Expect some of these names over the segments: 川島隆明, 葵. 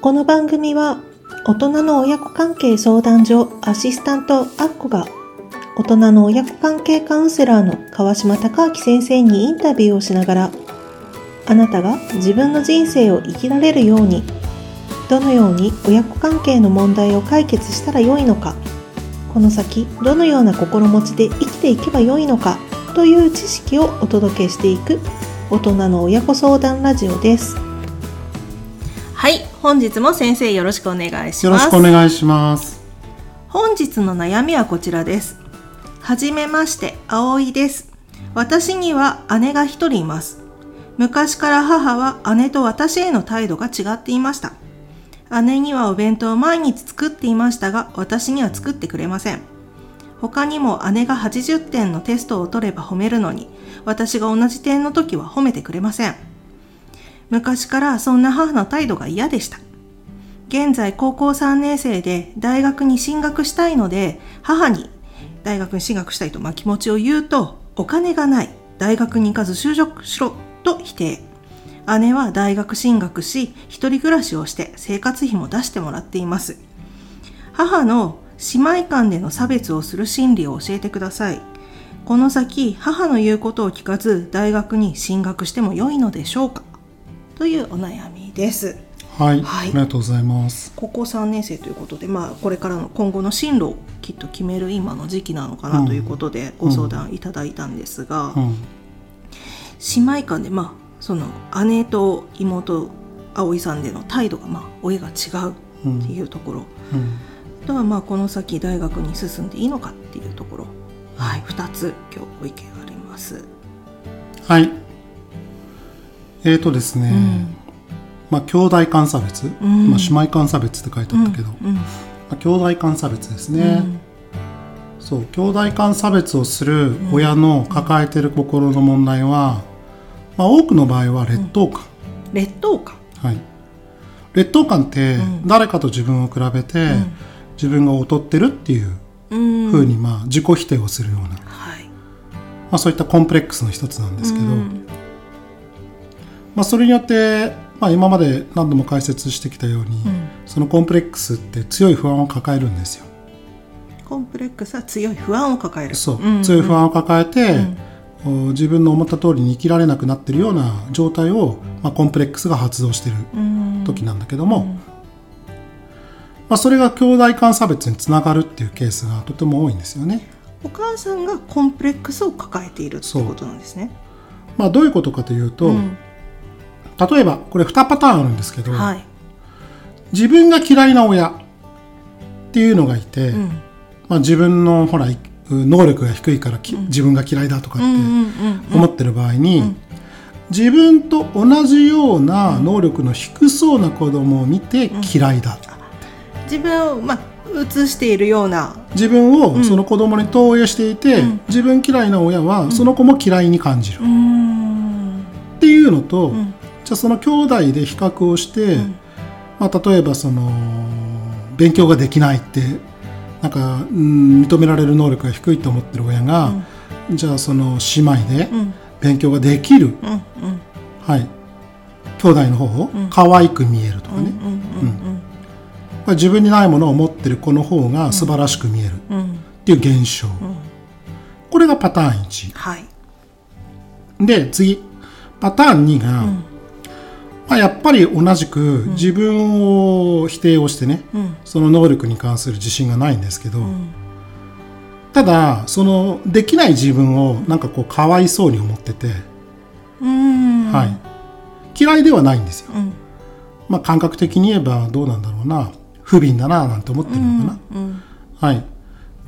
この番組は大人の親子関係相談所アシスタントアッコが大人の親子関係カウンセラーの川島隆明先生にインタビューをしながら、あなたが自分の人生を生きられるようにどのように親子関係の問題を解決したらよいのか、この先どのような心持ちで生きていけばよいのかという知識をお届けしていく大人の親子相談ラジオです。はい、本日も先生よろしくお願いします。よろしくお願いします。本日の悩みはこちらです。はじめまして、葵です。私には姉が一人います。昔から母は姉と私への態度が違っていました。姉にはお弁当を毎日作っていましたが、私には作ってくれません。他にも姉が80点のテストを取れば褒めるのに、私が同じ点の時は褒めてくれません。昔からそんな母の態度が嫌でした。現在高校3年生で大学に進学したいので、母に大学に進学したいと気持ちを言うと、お金がない、大学に行かず就職しろと否定。姉は大学進学し、一人暮らしをして生活費も出してもらっています。母の姉妹間での差別をする心理を教えてください。この先、母の言うことを聞かず、大学に進学しても良いのでしょうか？というお悩みです。はい、はい、ありがとうございます。高校3年生ということで、これからの今後の進路をきっと決める今の時期なのかなということで、ご相談いただいたんですが、姉妹間でその姉と妹葵さんでの態度が親が違うっていうところ、あとはこの先大学に進んでいいのかっていうところ、はい、2つ今日ご意見があります。はい、ですね、兄弟間差別、姉妹間差別って書いてあったけど、兄弟間差別ですね、そう、兄弟間差別をする親の抱えている心の問題は、多くの場合は劣等感、劣等感、はい、劣等感って誰かと自分を比べて、自分が劣ってるっていう風に自己否定をするような、そういったコンプレックスの一つなんですけど、それによって、今まで何度も解説してきたように、そのコンプレックスって強い不安を抱えるんですよ。コンプレックスは強い不安を抱える。そう、強い不安を抱えて、自分の思った通りに生きられなくなってるような状態を、コンプレックスが発動してる時なんだけども、それが兄弟間差別につながるっていうケースがとても多いんですよね。お母さんがコンプレックスを抱えているってことなんですね。どういうことかというと、例えばこれ2パターンあるんですけど、自分が嫌いな親っていうのがいて、自分の能力が低いから、自分が嫌いだとかって思ってる場合に、自分と同じような能力の低そうな子供を見て嫌いだ、自分を映しているような、自分をその子供に投影していて、自分嫌いな親はその子も嫌いに感じる、っていうのと、じゃあその兄弟で比較をして、例えばその勉強ができないって認められる能力が低いと思ってる親が、じゃあその姉妹で勉強ができる、兄弟の方を可愛く見えるとかね、これ自分にないものを持ってる子の方が素晴らしく見えるっていう現象、これがパターン1、で次パターン2が、やっぱり同じく自分を否定をしてね、その能力に関する自信がないんですけど、ただそのできない自分をかわいそうに思ってて、嫌いではないんですよ、感覚的に言えばどうなんだろうな、不憫だななんて思ってるのかな、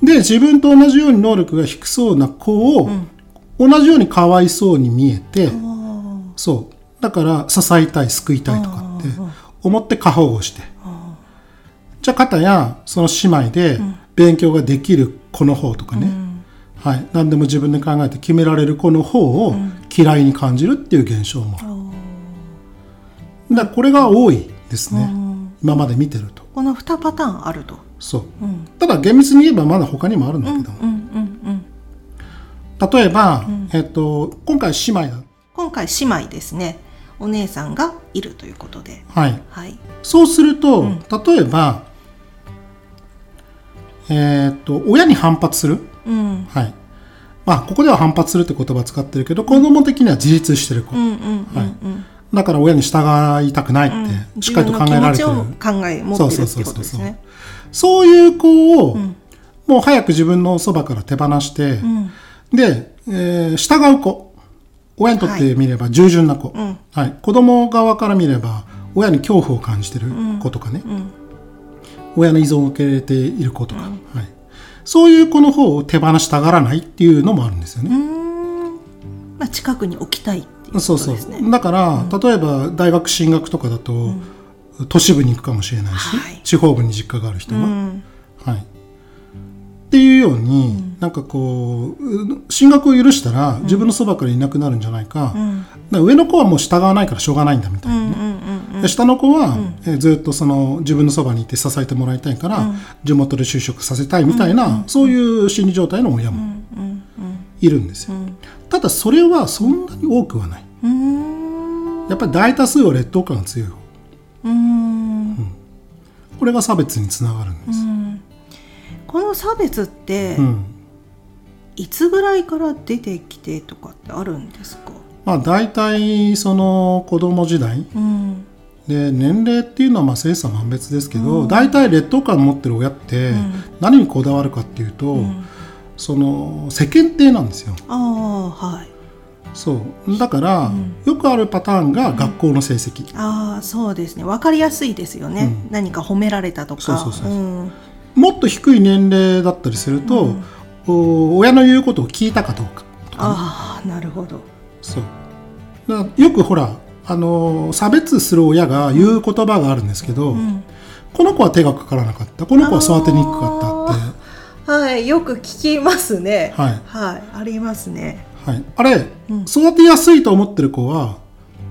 で自分と同じように能力が低そうな子を同じようにかわいそうに見えて、そうだから支えたい、救いたいとかって思って過保護して、じゃあ片やその姉妹で勉強ができる子の方とかね、何でも自分で考えて決められる子の方を嫌いに感じるっていう現象もある、だからこれが多いですね、今まで見てると。この2パターンあると。そう、ただ厳密に言えばまだ他にもあるんだけども、例えば、今回姉妹ですね。お姉さんがいるということで、はいはい、そうすると、うん、例えば、親に反発する、うんはいまあ、ここでは反発するって言葉使ってるけど子供的には自立してる子、うんうんうんうんはい、だから親に従いたくないって、うん、しっかりと考えられてる自分の気持ちを考え持ってるってことですね。そういう子を、うん、もう早く自分のそばから手放して、うん、で、従う子親にとってみれば従順な子、はいはい、子供側から見れば親に恐怖を感じてる子とかね、うんうん、親の依存を受けている子とか、うんはい、そういう子の方を手放したがらないっていうのもあるんですよね。まあ、近くに置きたいっていうことですね。そうそうだから、うん、例えば大学進学とかだと、うん都市部に行くかもしれないし、はい、地方部に実家がある人は、うんはい、っていうように、うん、なんかこう進学を許したら、うん、自分のそばからいなくなるんじゃないか、うん、だから上の子はもう従わないからしょうがないんだみたいな、ねうんうんうん、で下の子は、うん、ずっとその自分のそばにいて支えてもらいたいから、うん、地元で就職させたいみたいな、うんうんうん、そういう心理状態の親もいるんですよ、うんうんうん、ただそれはそんなに多くはない、うん、やっぱり大多数は劣等感が強い方うん、これが差別につながるんです。うんこの差別って、うん、いつぐらいから出てきてとかってあるんですか。まあ大体その子供時代、うん、で年齢っていうのはまあ千差万別ですけど、うん、大体劣等感持ってる親って何にこだわるかっていうと、うん、その世間体なんですよ。ああはい。そうだから、うん、よくあるパターンが学校の成績、うん、ああそうですね分かりやすいですよね、うん、何か褒められたとかそうそうそうそう、うん、もっと低い年齢だったりすると、うん、親の言うことを聞いたかどうかとか、ね、ああなるほどそうだからよくほら、差別する親が言う言葉があるんですけど、うん、この子は手がかからなかったこの子は育てにくかったってはい、よく聞きますね、はいはい、ありますねはい、あれ、うん、育てやすいと思ってる子は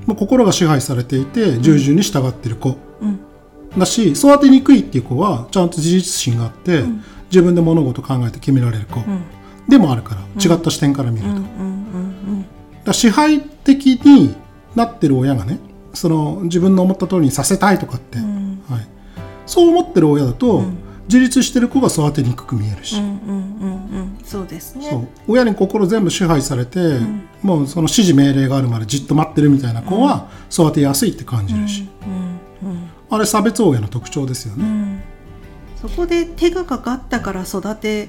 もう心が支配されていて従順に従ってる子、うん、だし育てにくいっていう子はちゃんと自立心があって、うん、自分で物事考えて決められる子、うん、でもあるから違った視点から見ると、うんうんうんうん、だ支配的になってる親がねその自分の思った通りにさせたいとかって、うんはい、そう思ってる親だと、うん自立してる子が育てにくく見えるし、うんうんうんうん、そうですねそう親に心全部支配されて、うん、もうその指示命令があるまでじっと待ってるみたいな子は育てやすいって感じるし、うんうんうん、あれ差別親の特徴ですよね、うん、そこで手がかかったから育て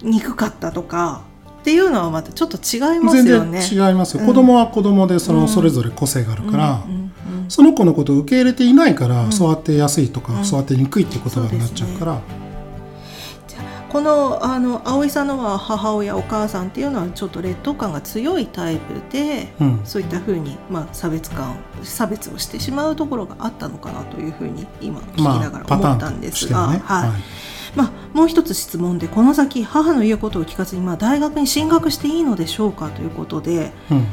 にくかったとかっていうのはまたちょっと違いますよね。全然違いますよ、うん、子供は子供でそれぞれ個性があるから、うんうんうんその子のことを受け入れていないから、うん、育てやすいとか、うん、育てにくいって言葉になっちゃうから、うんそうですね、じゃあこの、葵さんのは母親お母さんっていうのはちょっと劣等感が強いタイプで、うん、そういったふうに、まあ、差別をしてしまうところがあったのかなというふうに今聞きながら思ったんですが、まあねはいはいまあ、もう一つ質問でこの先母の言うことを聞かずに、まあ、大学に進学していいのでしょうかということで、うん、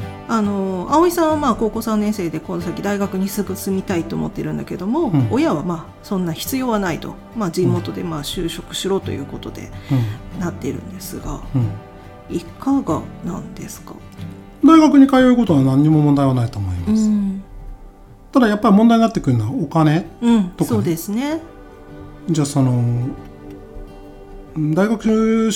葵さんはまあ高校3年生でこの先大学にすぐ進みたいと思っているんだけども、うん、親はまあそんな必要はないと、まあ、地元でまあ就職しろということでなっているんですが、うんうん、いかがなんですか。大学に通うことは何にも問題はないと思います、うん、ただやっぱり問題になってくるのはお金とか、ねうん、そうですね。じゃあその大学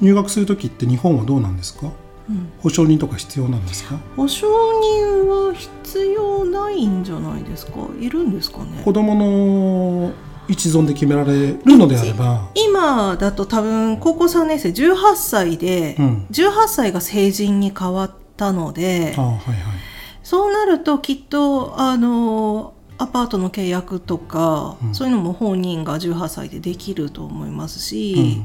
入学するときって日本はどうなんですか、うん、保証人とか必要なんですか。保証人は必要ないんじゃないですか。いるんですかね。子供の一存で決められるのであれば今だと多分高校3年生18歳で、うん、18歳が成人に変わったのであ、はいはい、そうなるときっとアパートの契約とか、うん、そういうのも本人が18歳でできると思いますし、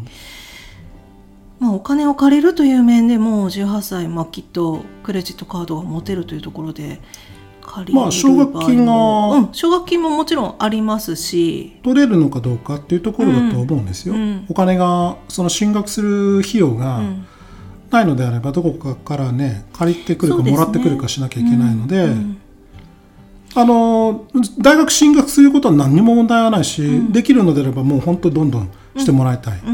うんまあ、お金を借りるという面でも18歳、まあ、きっとクレジットカードが持てるというところで借りる場合も、まあ、奨学金ももちろんありますし取れるのかどうかっていうところだと思うんですよ、うんうん、お金がその進学する費用が、うんないのであればどこかからね借りてくるかもらってくるかしなきゃいけないので、うんうん大学進学することは何にも問題はないし、うん、できるのであればもう本当にどんどんしてもらいたい、うんう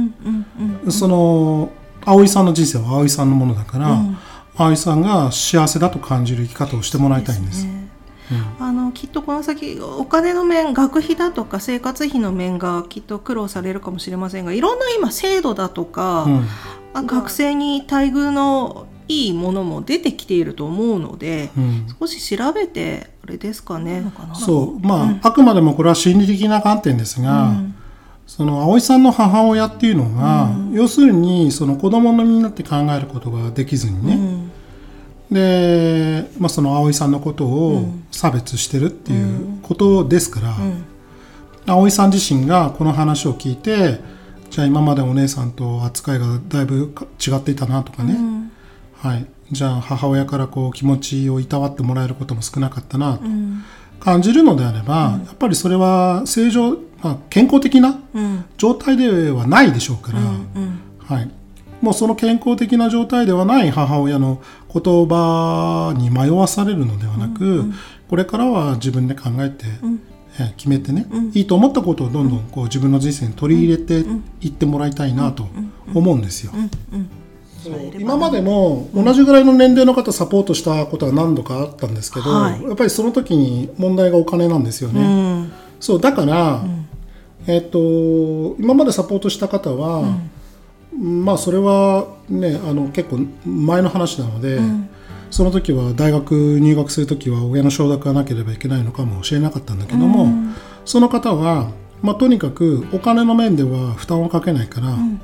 んうん、その葵さんの人生は葵さんのものだから、うん、葵さんが幸せだと感じる生き方をしてもらいたいんです、そうですね、きっとこの先お金の面、学費だとか生活費の面がきっと苦労されるかもしれませんが、いろんな今制度だとか、うん、学生に待遇のいいものも出てきていると思うので、うん、少し調べてあれですかね、そう、まあ、うん、あくまでもこれは心理的な観点ですが、うん、その葵さんの母親っていうのが、うん、要するにその子供の身になって考えることができずにね、うん、で、まあ、その葵さんのことを差別してるっていうことですから、うんうん、葵さん自身がこの話を聞いて、じゃあ今までお姉さんと扱いがだいぶ違っていたなとかね、うん、はい、じゃあ母親からこう気持ちをいたわってもらえることも少なかったなと感じるのであれば、うん、やっぱりそれは正常、まあ、健康的な状態ではないでしょうから、うんうん、はい、もうその健康的な状態ではない母親の言葉に迷わされるのではなく、うんうん、これからは自分で考えて、うん、決めてね、うん、いいと思ったことをどんどんこう自分の人生に取り入れていってもらいたいなと思うんですよ。今までも同じぐらいの年齢の方サポートしたことは何度かあったんですけど、はい、やっぱりその時に問題がお金なんですよね、うん、そうだから、うん、今までサポートした方は、うん、まあそれはね、結構前の話なので、うん、その時は大学入学する時は親の承諾がなければいけないのかもしれなかったんだけども、うん、その方は、まあ、とにかくお金の面では負担をかけないから、うん、っ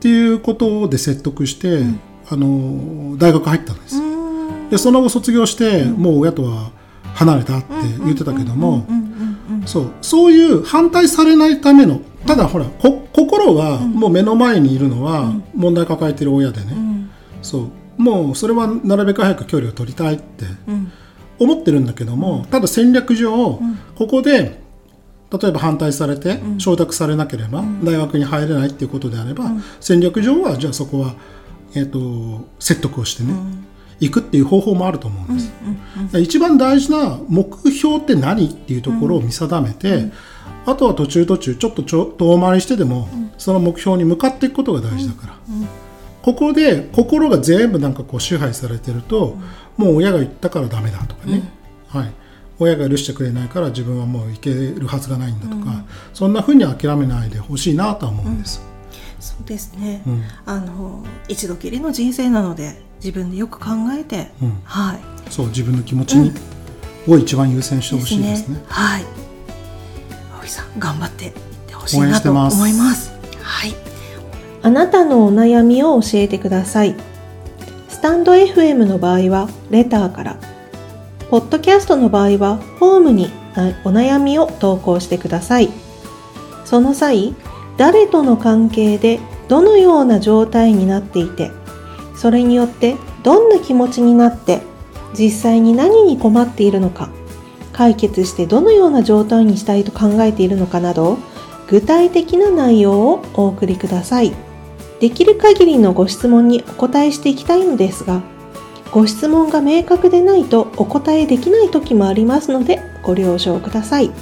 ていうことで説得して、うん、大学入ったんです。でその後卒業して、うん、もう親とは離れたって言ってたけども、そういう反対されないための、ただほら心はもう目の前にいるのは問題抱えてる親でね、うん、そうもうそれはなるべく早く距離を取りたいって思ってるんだけども、ただ戦略上、うん、ここで例えば反対されて承諾されなければ、うん、大学に入れないっていうことであれば、うん、戦略上はじゃあそこは、説得をしてね、うん、行くっていう方法もあると思うんです、うんうんうん、一番大事な目標って何っていうところを見定めて、うん、あとは途中ちょっと遠回りしてでも、うん、その目標に向かっていくことが大事だから、うんうん、ここで心が全部なんかこう支配されてると、うん、もう親が言ったからダメだとかね、うん、はい、親が許してくれないから自分はもう行けるはずがないんだとか、うん、そんなふうに諦めないでほしいなとは思うんです、うん、そうですね、うん、一度きりの人生なので自分でよく考えて、うん、はい、そう自分の気持ちに、うん、を一番優先してほしいですね、はい、葵さん頑張っていってほしいなと思います。はい、あなたのお悩みを教えてください。スタンド FM の場合はレターから、ポッドキャストの場合はホームにお悩みを投稿してください。その際、誰との関係でどのような状態になっていて、それによってどんな気持ちになって、実際に何に困っているのか、解決してどのような状態にしたいと考えているのかなど、具体的な内容をお送りください。できる限りのご質問にお答えしていきたいのですが、ご質問が明確でないとお答えできない時もありますのでご了承ください。